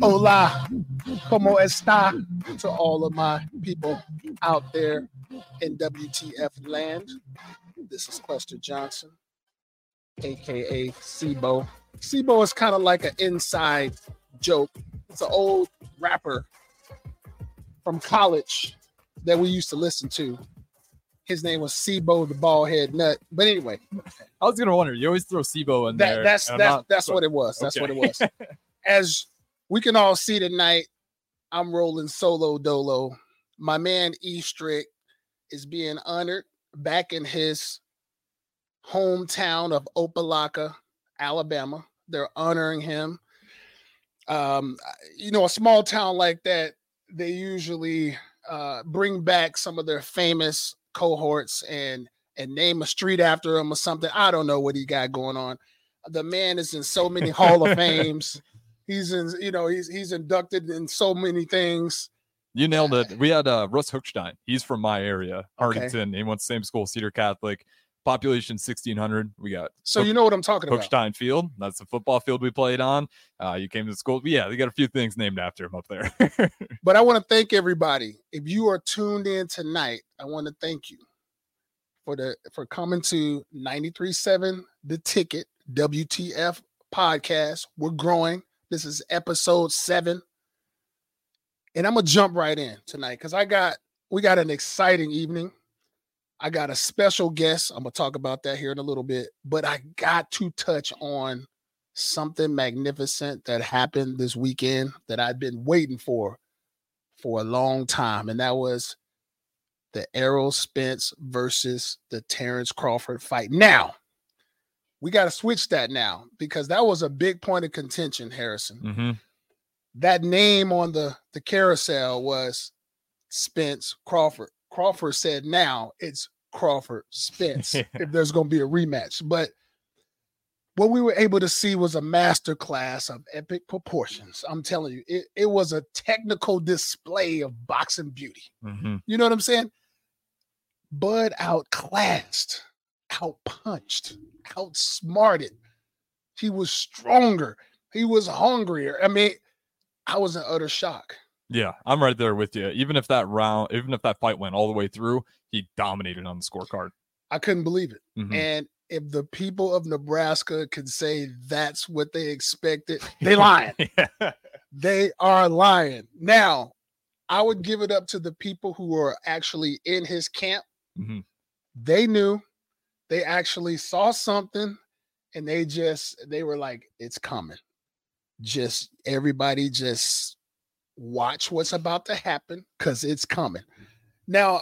Hola, como esta? To all of my people out there in WTF land. This is Cluster Johnson, a.k.a. Sibo. Sibo is kind of like an inside joke. It's an old rapper from college that we used to listen to. His name was Sibo the Ballhead Nut. But anyway. I was going to wonder. You always throw Sibo in there. That's what it was. As we can all see tonight, I'm rolling solo dolo. My man E. Strick is being honored back in his hometown of Opelika, Alabama. They're honoring him. You know, a small town like that, they usually bring back some of their famous cohorts and name a street after him or something. I don't know what he got going on. The man is in so many Hall of Fames. He's in, you know, he's inducted in so many things. You nailed it. We had Russ Hochstein. He's from my area, Arlington. Okay. He went to the same school, Cedar Catholic. Population 1,600. We got you know what I'm talking about. Hochstein Field. That's the football field we played on. You came to school. Yeah, they got a few things named after him up there. But I want to thank everybody. If you are tuned in tonight, I want to thank you for coming to 93.7 the ticket WTF podcast. We're growing. This is episode 7, and I'm gonna jump right in tonight because we got an exciting evening. I got a special guest. I'm going to talk about that here in a little bit, but I got to touch on something magnificent that happened this weekend that I've been waiting for a long time. And that was the Errol Spence versus the Terrence Crawford fight. Now, we got to switch that now because that was a big point of contention, Harrison. Mm-hmm. That name on the carousel was Spence Crawford. Crawford said now it's Crawford Spence if there's going to be a rematch. But what we were able to see was a masterclass of epic proportions. I'm telling you, it was a technical display of boxing beauty. Mm-hmm. You know what I'm saying? Bud outclassed, outpunched, outsmarted. He was stronger. He was hungrier. I mean, I was in utter shock. Yeah, I'm right there with you. Even if that fight went all the way through, he dominated on the scorecard. I couldn't believe it. Mm-hmm. And if the people of Nebraska could say that's what they expected, they're lying. Yeah. They are lying. Now, I would give it up to the people who are actually in his camp. Mm-hmm. They knew. They actually saw something, and they were like, it's coming. Everybody watch what's about to happen because it's coming. Now,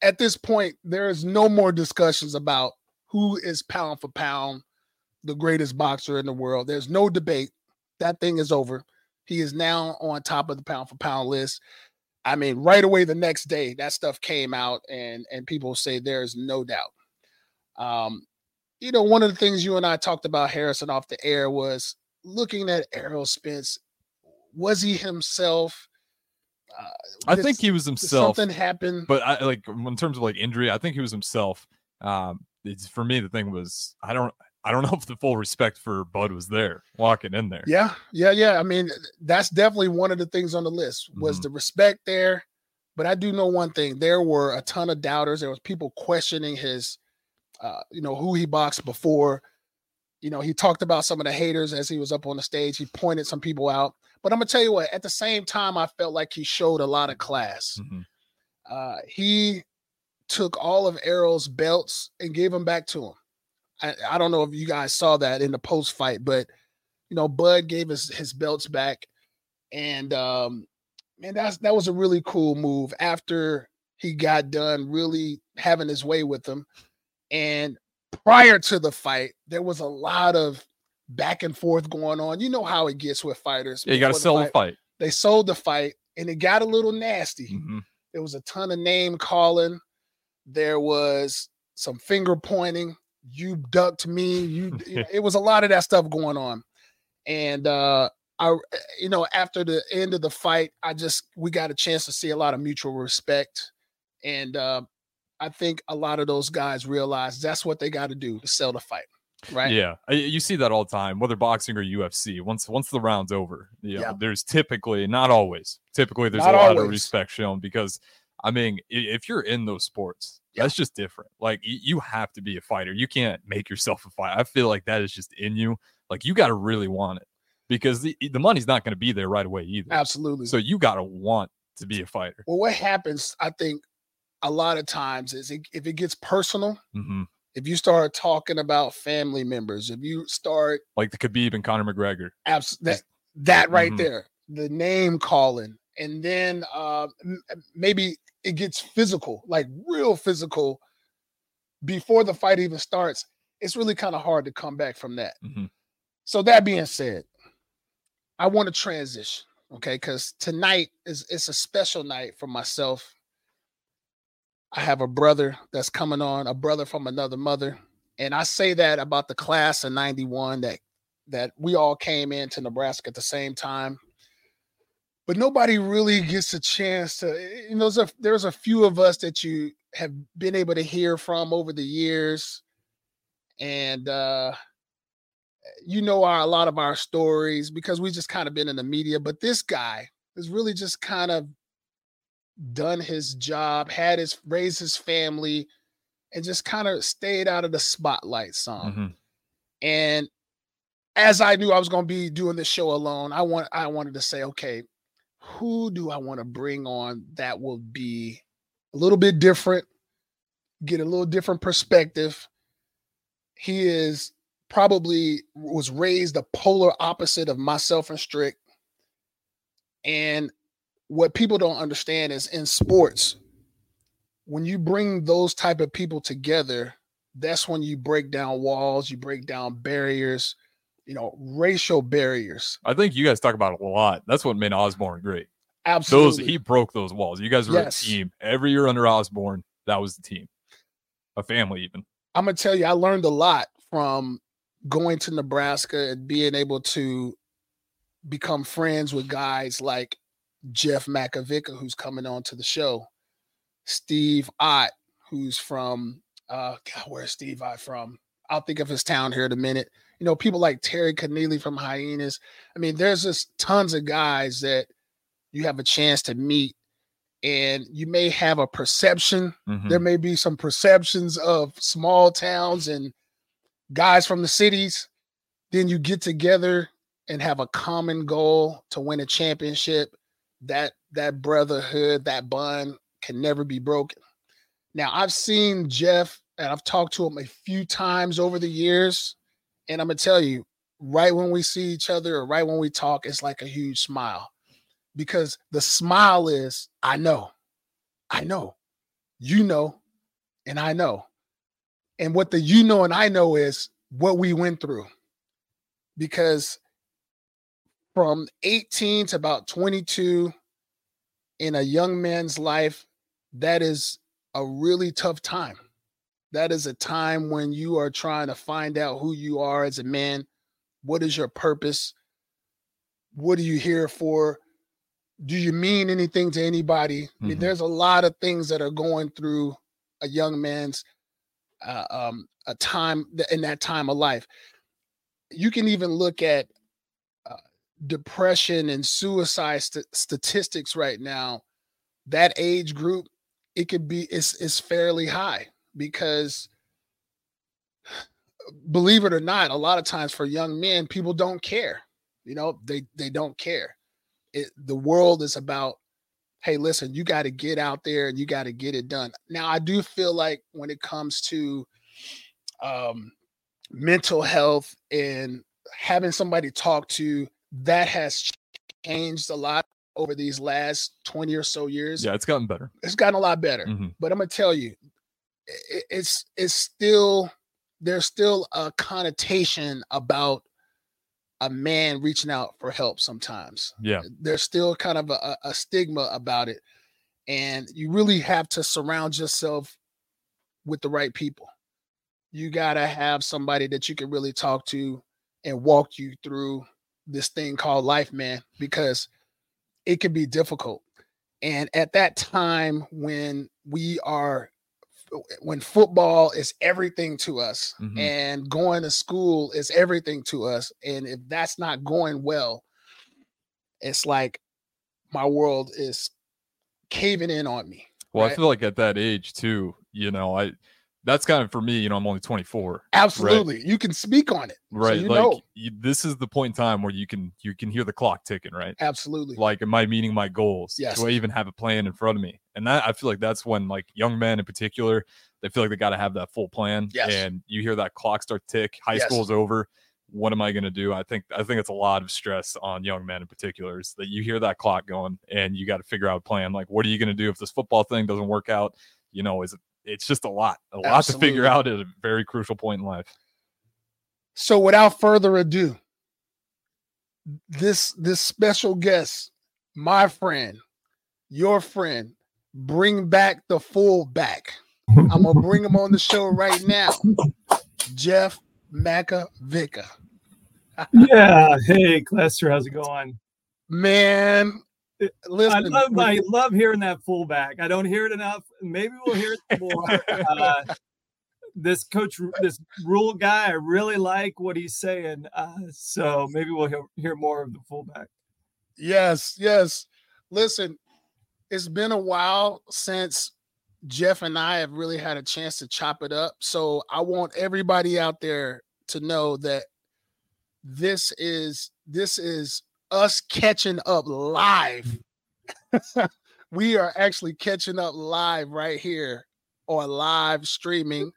at this point, there is no more discussions about who is pound for pound the greatest boxer in the world. There's no debate. That thing is over. He is now on top of the pound for pound list. I mean, right away the next day, that stuff came out and people say there's no doubt. You know, one of the things you and I talked about, Harrison, off the air was looking at Errol Spence. Was he himself? I think he was himself. Something happened. But in terms of injury, I think he was himself. For me, the thing was, I don't know if the full respect for Bud was there walking in there. Yeah. I mean, that's definitely one of the things on the list was the respect there. But I do know one thing. There were a ton of doubters. There was people questioning his, who he boxed before. You know, he talked about some of the haters as he was up on the stage. He pointed some people out. But I'm going to tell you what, at the same time, I felt like he showed a lot of class. Mm-hmm. He took all of Errol's belts and gave them back to him. I don't know if you guys saw that in the post fight, but, you know, Bud gave his belts back. And, man, that was a really cool move after he got done really having his way with him. And prior to the fight, there was a lot of back and forth going on. You know how it gets with fighters. Yeah, you got to sell the fight. They sold the fight, and it got a little nasty. Mm-hmm. There was a ton of name calling. There was some finger pointing. You ducked me. It was a lot of that stuff going on. And I after the end of the fight, we got a chance to see a lot of mutual respect. And I think a lot of those guys realized that's what they got to do to sell the fight. Right. Yeah. You see that all the time, whether boxing or UFC. Once the round's over, yeah, there's typically, not always, typically there's not a lot of respect shown, because, I mean, if you're in those sports, that's just different. Like, you have to be a fighter. You can't make yourself a fighter. I feel like that is just in you. Like, you got to really want it, because the money's not going to be there right away either. Absolutely. So you got to want to be a fighter. Well, what happens, I think, a lot of times is if it gets personal, mm-hmm. if you start talking about family members, if you start – like the Khabib and Conor McGregor. Absolutely. That right mm-hmm. there, the name calling. And then maybe it gets physical, like real physical, before the fight even starts. It's really kind of hard to come back from that. Mm-hmm. So that being said, I want to transition, okay? Because tonight it's a special night for myself. I have a brother that's coming on, a brother from another mother. And I say that about the class of 91 that we all came into Nebraska at the same time. But nobody really gets a chance to, you know, there's a few of us that you have been able to hear from over the years. And, you know, a lot of our stories, because we just kind of been in the media. But this guy has really just kind of done his job, raised his family, and just kind of stayed out of the spotlight some. Mm-hmm. And as I knew I was going to be doing this show alone, I wanted to say, okay, who do I want to bring on that will be a little bit different, get a little different perspective? He is probably was raised the polar opposite of myself and Strick. And what people don't understand is in sports, when you bring those type of people together, that's when you break down walls, you break down barriers, you know, racial barriers. I think you guys talk about it a lot. That's what made Osborne great. Absolutely. He broke those walls. You guys were a team. Every year under Osborne, that was the team. A family even. I'm going to tell you, I learned a lot from going to Nebraska and being able to become friends with guys like Jeff Makovicka, who's coming on to the show, Steve Ott, who's from, where's Steve Ott from? I'll think of his town here in a minute. You know, people like Terry Keneally from Hyenas. I mean, there's just tons of guys that you have a chance to meet, and you may have a perception. Mm-hmm. There may be some perceptions of small towns and guys from the cities. Then you get together and have a common goal to win a championship. That brotherhood, that bond can never be broken. Now, I've seen Jeff, and I've talked to him a few times over the years. And I'm going to tell you, right when we see each other or right when we talk, it's like a huge smile. Because the smile is, I know, you know, and I know. And what the you know and I know is what we went through. Because from 18 to about 22 in a young man's life, that is a really tough time. That is a time when you are trying to find out who you are as a man. What is your purpose? What are you here for? Do you mean anything to anybody? Mm-hmm. I mean, there's a lot of things that are going through a young man's a time in that time of life. You can even look at depression and suicide statistics right now. That age group, it could be it's fairly high, because believe it or not, a lot of times for young men, people don't care. You know, they don't care. The world is about, hey, listen, you got to get out there and you got to get it done. Now, I do feel like when it comes to mental health and having somebody talk to, that has changed a lot over these last 20 or so years. Yeah, it's gotten better. It's gotten a lot better. Mm-hmm. But I'm going to tell you, it's still, there's still a connotation about a man reaching out for help sometimes. Yeah. There's still kind of a stigma about it. And you really have to surround yourself with the right people. You got to have somebody that you can really talk to and walk you through this thing called life, man, because it can be difficult. And at that time when we are when football is everything to us, mm-hmm. and going to school is everything to us. And if that's not going well, it's like my world is caving in on me. Well, right? I feel like at that age too, you know, that's kind of for me, you know, I'm only 24. Absolutely. Right? You can speak on it. Right. So this is the point in time where you can hear the clock ticking, right? Absolutely. Like, am I meeting my goals? Yes. Do I even have a plan in front of me? And that, I feel like that's when, like, young men in particular, they feel like they got to have that full plan. Yes. And you hear that clock start tick. High yes. school's over. What am I going to do? I think it's a lot of stress on young men in particular, is that you hear that clock going and you got to figure out a plan. Like, what are you going to do if this football thing doesn't work out? You know, it's just a lot Absolutely. To figure out at a very crucial point in life. So without further ado, this special guest, my friend, your friend, bring back the fullback. I'm going to bring him on the show right now. Jeff Makovicka. Yeah. Hey, Clester, how's it going? Man. Listen, I love hearing that fullback. I don't hear it enough. Maybe we'll hear it more. This Rule guy, I really like what he's saying. So maybe we'll hear more of the fullback. Yes, yes. Listen, it's been a while since Jeff and I have really had a chance to chop it up. So I want everybody out there to know that this is us catching up live. We are actually catching up live right here on live streaming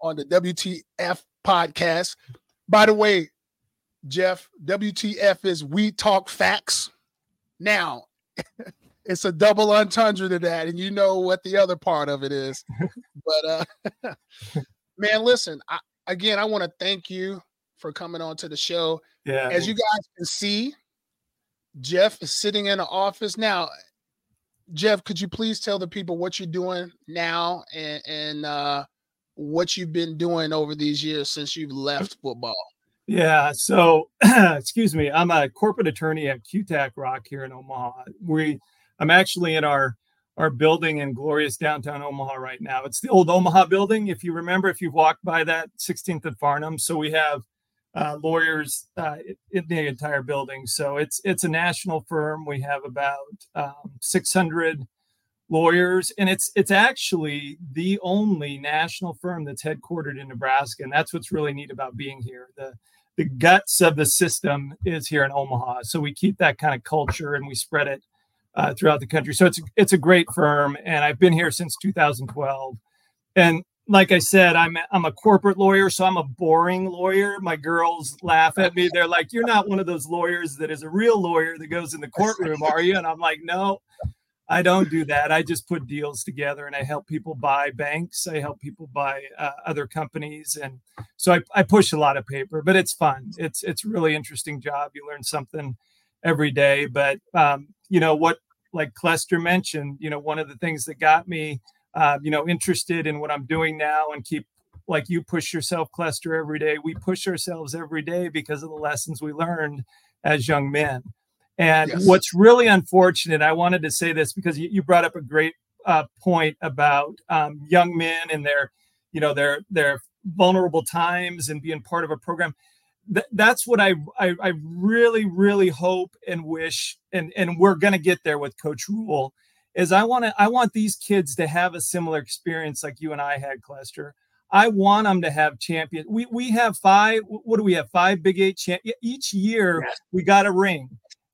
on the WTF podcast. By the way, Jeff, WTF is We Talk Facts. Now, it's a double entendre to that, and you know what the other part of it is. But, man, listen, I want to thank you for coming on to the show. Yeah. As you guys can see, Jeff is sitting in the office now. Jeff, could you please tell the people what you're doing now and what you've been doing over these years since you've left football? Yeah. So, excuse me, I'm a corporate attorney at QTAC Rock here in Omaha. I'm actually in our building in glorious downtown Omaha right now. It's the old Omaha building. If you remember, if you've walked by that, 16th and Farnham. So we have lawyers in the entire building. So it's a national firm. We have about 600 lawyers, and it's actually the only national firm that's headquartered in Nebraska. And that's what's really neat about being here. The guts of the system is here in Omaha. So we keep that kind of culture and we spread it throughout the country. So it's a great firm. And I've been here since 2012. And like I said, I'm a corporate lawyer, so I'm a boring lawyer. My girls laugh at me. They're like, "You're not one of those lawyers that is a real lawyer that goes in the courtroom, are you?" And I'm like, "No, I don't do that. I just put deals together, and I help people buy banks. I help people buy other companies, and so I push a lot of paper. But it's fun. It's a really interesting job. You learn something every day. But you know what? Like Clester mentioned, you know, one of the things that got me interested in what I'm doing now, and keep, like you push yourself, Clester, every day. We push ourselves every day because of the lessons we learned as young men. And yes. What's really unfortunate, I wanted to say this because you brought up a great point about young men and their vulnerable times and being part of a program. That's what I really, really hope and wish, and we're going to get there with Coach Rule. Is I want these kids to have a similar experience like you and I had, Clester. I want them to have champions. We have five. What do we have? Five Big Eight champions. Each year we got a ring,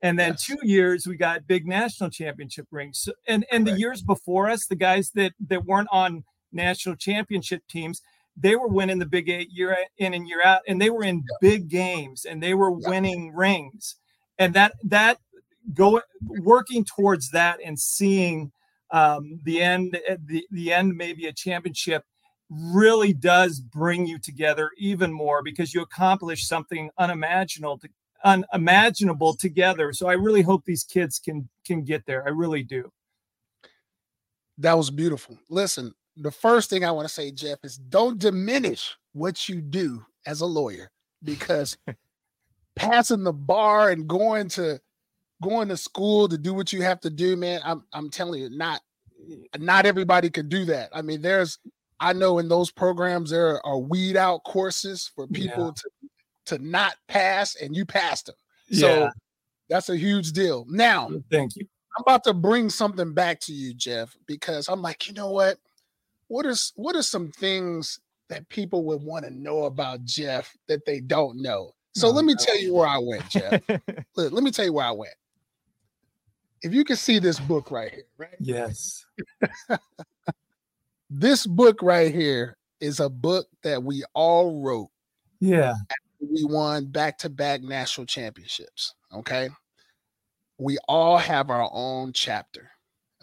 and then 2 years we got big national championship rings. So, and the years before us, the guys that weren't on national championship teams, they were winning the Big Eight year in and year out, and they were in big games, and they were winning rings, and that. Go working towards that and seeing the end, maybe a championship, really does bring you together even more because you accomplish something unimaginable together. So I really hope these kids can get there. I really do. That was beautiful. Listen, the first thing I want to say, Jeff, is don't diminish what you do as a lawyer, because passing the bar and going to school to do what you have to do, man, I'm telling you, not everybody could do that. I mean, there's I know in those programs there are weed out courses for people to not pass, and you passed them. So that's a huge deal. Now, thank you. I'm about to bring something back to you, Jeff, because I'm like, you know what? What are some things that people would want to know about Jeff that they don't know? So let me tell you where I went, Jeff. Look, let me tell you where I went. If you can see this book right here, right? Yes. This book right here is a book that we all wrote. Yeah. After we won back-to-back national championships, okay? We all have our own chapter,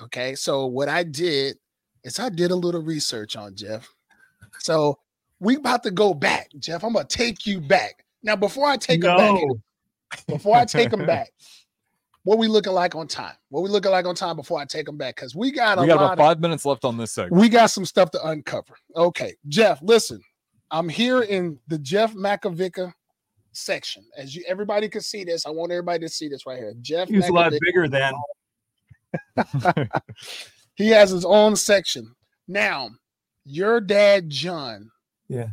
okay? So what I did is I did a little research on Jeff. So we about to go back, Jeff. I'm going to take you back. Now, before I take him back, what we looking like on time? What we looking like on time before I take him back? Because we got about 5 minutes left on this segment. We got some stuff to uncover. Okay, Jeff, listen, I'm here in the Jeff Makovicka section. As you, everybody can see this. I want everybody to see this right here. Jeff Makovicka. He's a lot bigger than. He has his own section. Now, your dad, John. Yeah.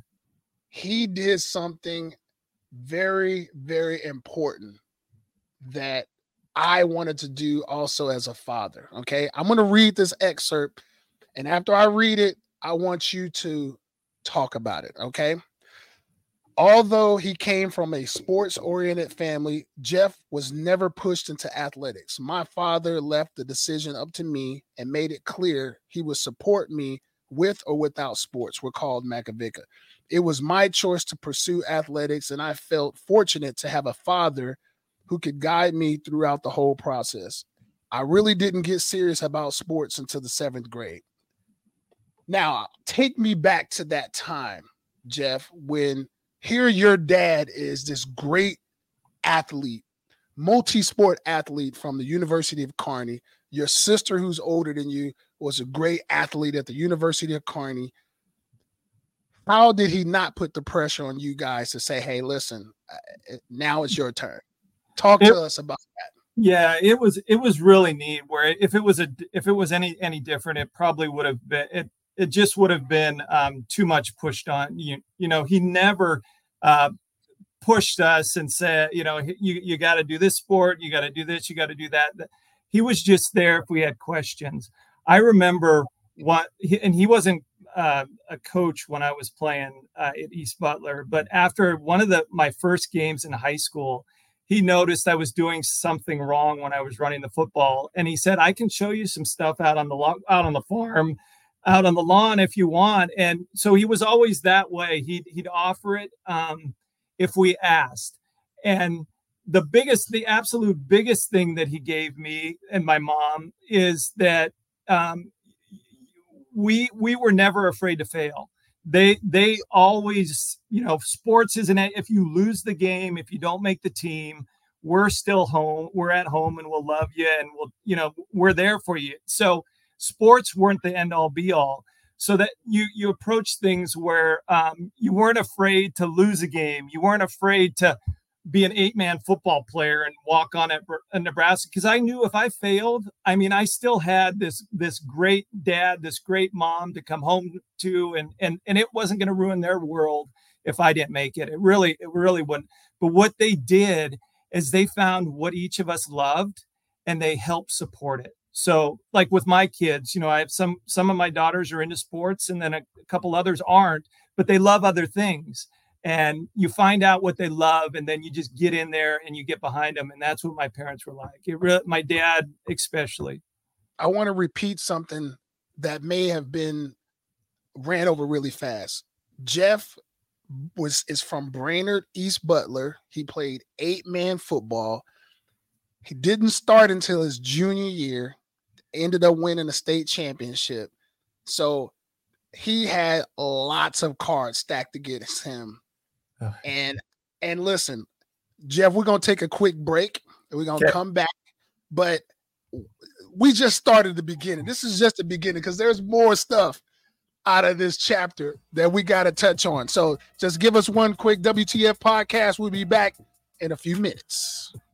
He did something very, very important that I wanted to do also as a father. Okay. I'm going to read this excerpt. And after I read it, I want you to talk about it. Okay. Although he came from a sports-oriented family, Jeff was never pushed into athletics. My father left the decision up to me and made it clear he would support me with or without sports. We're called Makovicka. It was my choice to pursue athletics, and I felt fortunate to have a father who could guide me throughout the whole process. I really didn't get serious about sports until the seventh grade. Now, take me back to that time, Jeff, when here your dad is this great athlete, multi-sport athlete from the University of Kearney. Your sister, who's older than you, was a great athlete at the University of Kearney. How did he not put the pressure on you guys to say, hey, listen, now it's your turn? Talk to us about that. Yeah, it was really neat. Where if it was any different, it probably would have been, it just would have been too much pushed on. You know, he never pushed us and said, you know, you got to do this sport, you got to do this, you got to do that. He was just there if we had questions. I remember he wasn't a coach when I was playing at East Butler, but after one of my first games in high school, he noticed I was doing something wrong when I was running the football. And he said, I can show you some stuff out on the farm, out on the lawn, if you want. And so he was always that way. He'd offer it if we asked. And the absolute biggest thing that he gave me and my mom is that we were never afraid to fail. They always, you know, sports isn't it. If you lose the game, if you don't make the team, we're still home. We're at home and we'll love you. And we'll, you know, we're there for you. So sports weren't the end all be all. So that you approach things where you weren't afraid to lose a game. You weren't afraid to be an 8-man football player and walk on at Nebraska. Cause I knew if I failed, I mean, I still had this great dad, this great mom to come home to, and it wasn't going to ruin their world if I didn't make it. It really wouldn't. But what they did is they found what each of us loved and they helped support it. So like with my kids, you know, I have some of my daughters are into sports and then a couple others aren't, but they love other things. And you find out what they love, and then you just get in there and you get behind them. And that's what my parents were like. My dad especially. I want to repeat something that may have been ran over really fast. Jeff is from Brainerd, East Butler. He played 8-man football. He didn't start until his junior year. Ended up winning a state championship. So he had lots of cards stacked against him. And listen, Jeff, we're going to take a quick break and we're going to come back, but we just started the beginning. This is just the beginning because there's more stuff out of this chapter that we got to touch on. So just give us one quick WTF podcast. We'll be back in a few minutes.